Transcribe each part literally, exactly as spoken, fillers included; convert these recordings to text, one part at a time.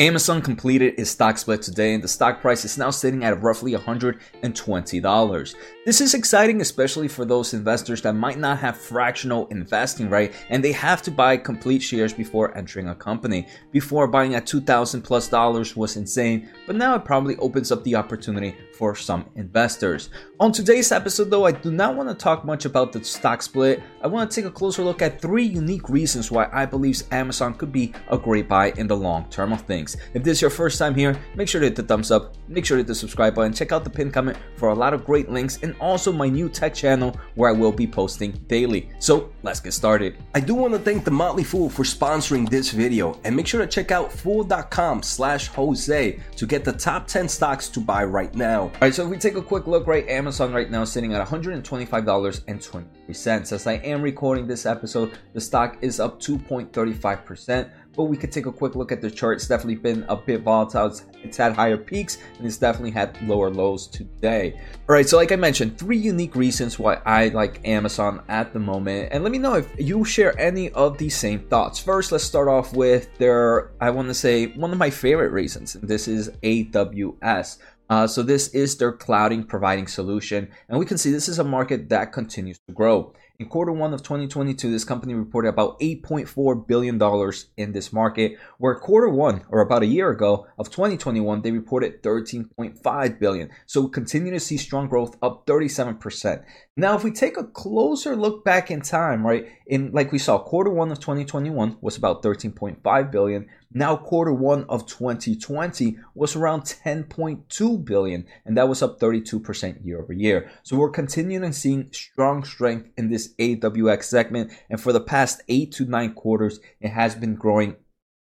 Amazon completed its stock split today, and the stock price is now sitting at roughly one hundred twenty dollars. This is exciting, especially for those investors that might not have fractional investing, right? And they have to buy complete shares before entering a company. Before, buying at two thousand plus dollars was insane, but now it probably opens up the opportunity for some investors. On today's episode, though, I do not want to talk much about the stock split. I want to take a closer look at three unique reasons why I believe Amazon could be a great buy in the long term of things. If this is your first time here, make sure to hit the thumbs up, make sure to hit the subscribe button, check out the pinned comment for a lot of great links, and also my new tech channel where I will be posting daily. So let's get started. I do want to thank the Motley Fool for sponsoring this video, and make sure to check out fool dot com slash Jose to get the top ten stocks to buy right now. All right, so if we take a quick look, right, Amazon right now is sitting at one hundred twenty-five dollars and twenty-three cents. As I am recording this episode, the stock is up two point three five percent. But we could take a quick look at the chart. It's definitely been a bit volatile. It's, it's had higher peaks, and it's definitely had lower lows today. All right, so like I mentioned, three unique reasons why I like Amazon at the moment. And let me know if you share any of these same thoughts. First, let's start off with their, I want to say, one of my favorite reasons. This is A W S. Uh, so this is their clouding providing solution. And we can see this is a market that continues to grow. In quarter one of twenty twenty-two, this company reported about eight point four billion dollars in this market, where quarter one, or about a year ago, of twenty twenty-one, they reported thirteen point five billion dollars. So we continue to see strong growth, up thirty-seven percent. Now, if we take a closer look back in time, right, in like we saw, quarter one of twenty twenty-one was about thirteen point five billion dollars. Now, quarter one of twenty twenty was around ten point two billion dollars, and that was up thirty-two percent year over year. So we're continuing seeing strong strength in this A W S segment, and for the past eight to nine quarters, it has been growing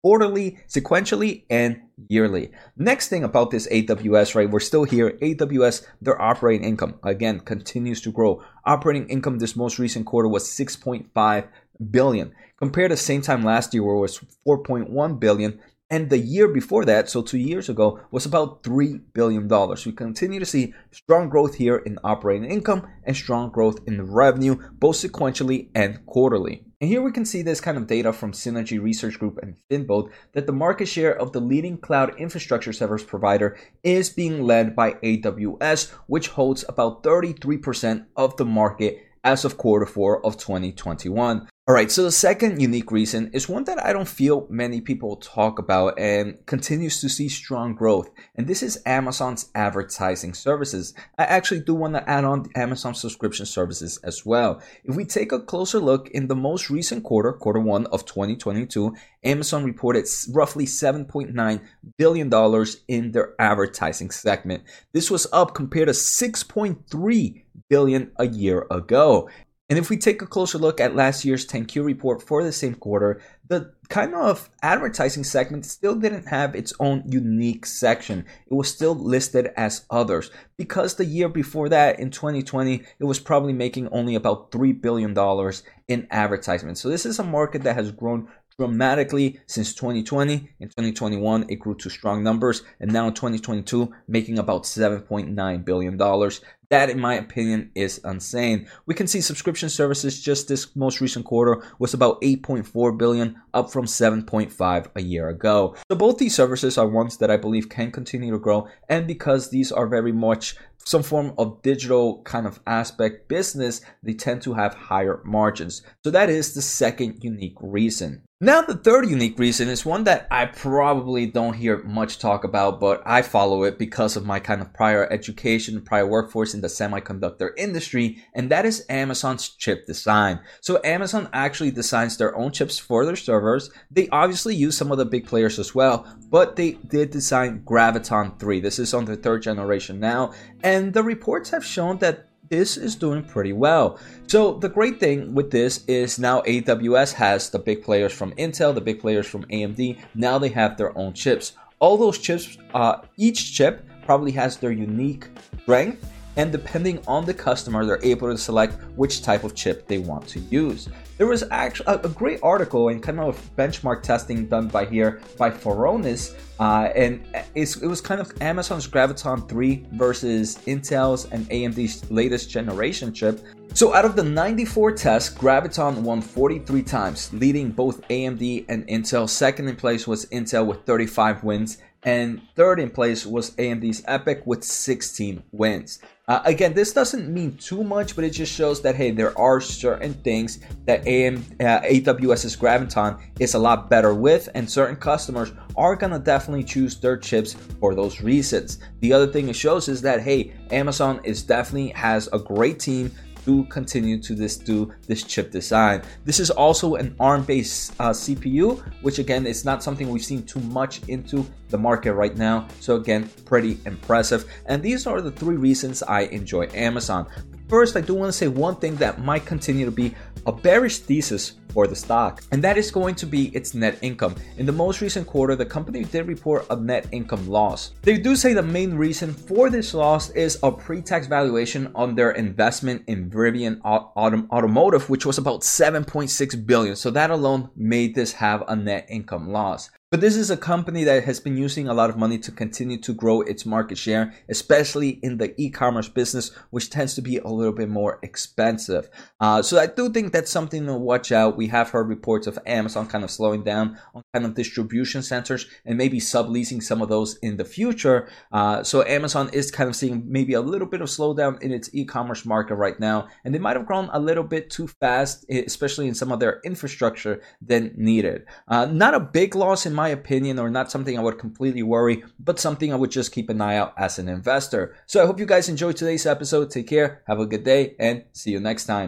quarterly, sequentially, and yearly. Next thing about this A W S, right, we're still here. A W S, their operating income, again, continues to grow. Operating income this most recent quarter was six point five billion dollars compared to the same time last year, where it was four point one billion dollars. And the year before that, so two years ago, was about three billion dollars. We continue to see strong growth here in operating income and strong growth in the revenue, both sequentially and quarterly. And here we can see this kind of data from Synergy Research Group and Finvote that the market share of the leading cloud infrastructure service provider is being led by A W S, which holds about thirty-three percent of the market as of quarter four of twenty twenty-one. All right, so the second unique reason is one that I don't feel many people talk about and continues to see strong growth. And this is Amazon's advertising services. I actually do want to add on the Amazon subscription services as well. If we take a closer look in the most recent quarter, quarter one of twenty twenty-two, Amazon reported roughly seven point nine billion dollars in their advertising segment. This was up compared to six point three billion dollars a year ago. And if we take a closer look at last year's ten Q report for the same quarter, the kind of advertising segment still didn't have its own unique section. It was still listed as others because the year before that, in twenty twenty, it was probably making only about three billion dollars in advertisements. So this is a market that has grown dramatically since twenty twenty. In twenty twenty-one, it grew to strong numbers, and now in twenty twenty-two, making about seven point nine billion dollars. That, in my opinion, is insane. We can see subscription services just this most recent quarter was about eight point four billion dollars, up from seven point five billion dollars a year ago. So both these services are ones that I believe can continue to grow, and because these are very much some form of digital kind of aspect business, they tend to have higher margins. So that is the second unique reason. Now, the third unique reason is one that I probably don't hear much talk about, but I follow it because of my kind of prior education, prior workforce in the semiconductor industry, and that is Amazon's chip design. So Amazon actually designs their own chips for their servers. They obviously use some of the big players as well, but they did design Graviton three. This is on the third generation now, and the reports have shown that this is doing pretty well. So the great thing with this is now A W S has the big players from Intel, the big players from A M D. Now they have their own chips. All those chips, uh, each chip probably has their unique strength and depending on the customer, they're able to select which type of chip they want to use. There was actually a, a great article and kind of benchmark testing done by here by Foronis, uh, and it's, it was kind of Amazon's Graviton three versus Intel's and A M D's latest generation chip. So out of the ninety-four tests, Graviton won forty-three times, leading both A M D and Intel. Second in place was Intel with thirty-five wins, and third in place was A M D's EPYC with sixteen wins. Uh, again, this doesn't mean too much, but it just shows that, hey, there are certain things that A M, uh, AWS's Graviton is a lot better with, and certain customers are going to definitely choose their chips for those reasons. The other thing it shows is that, hey, Amazon is definitely has a great team to continue to this do this chip design. This is also an ARM-based uh, C P U, which again is not something we've seen too much into the market right now. So again, pretty impressive. And these are the three reasons I enjoy Amazon. First, I do want to say one thing that might continue to be a bearish thesis for the stock, and that is going to be its net income. In the most recent quarter, the company did report a net income loss. They do say the main reason for this loss is a pre-tax valuation on their investment in Rivian Automotive, which was about seven point six billion dollars. So that alone made this have a net income loss. But this is a company that has been using a lot of money to continue to grow its market share, especially in the e-commerce business, which tends to be a little bit more expensive. Uh, so I do think that's something to watch out. We have heard reports of Amazon kind of slowing down on kind of distribution centers and maybe subleasing some of those in the future. Uh, so Amazon is kind of seeing maybe a little bit of slowdown in its e-commerce market right now, and they might have grown a little bit too fast, especially in some of their infrastructure than needed. Uh, not a big loss in my opinion, or not something I would completely worry, but something I would just keep an eye out as an investor. So I hope you guys enjoyed today's episode. Take care, have a good day, and see you next time.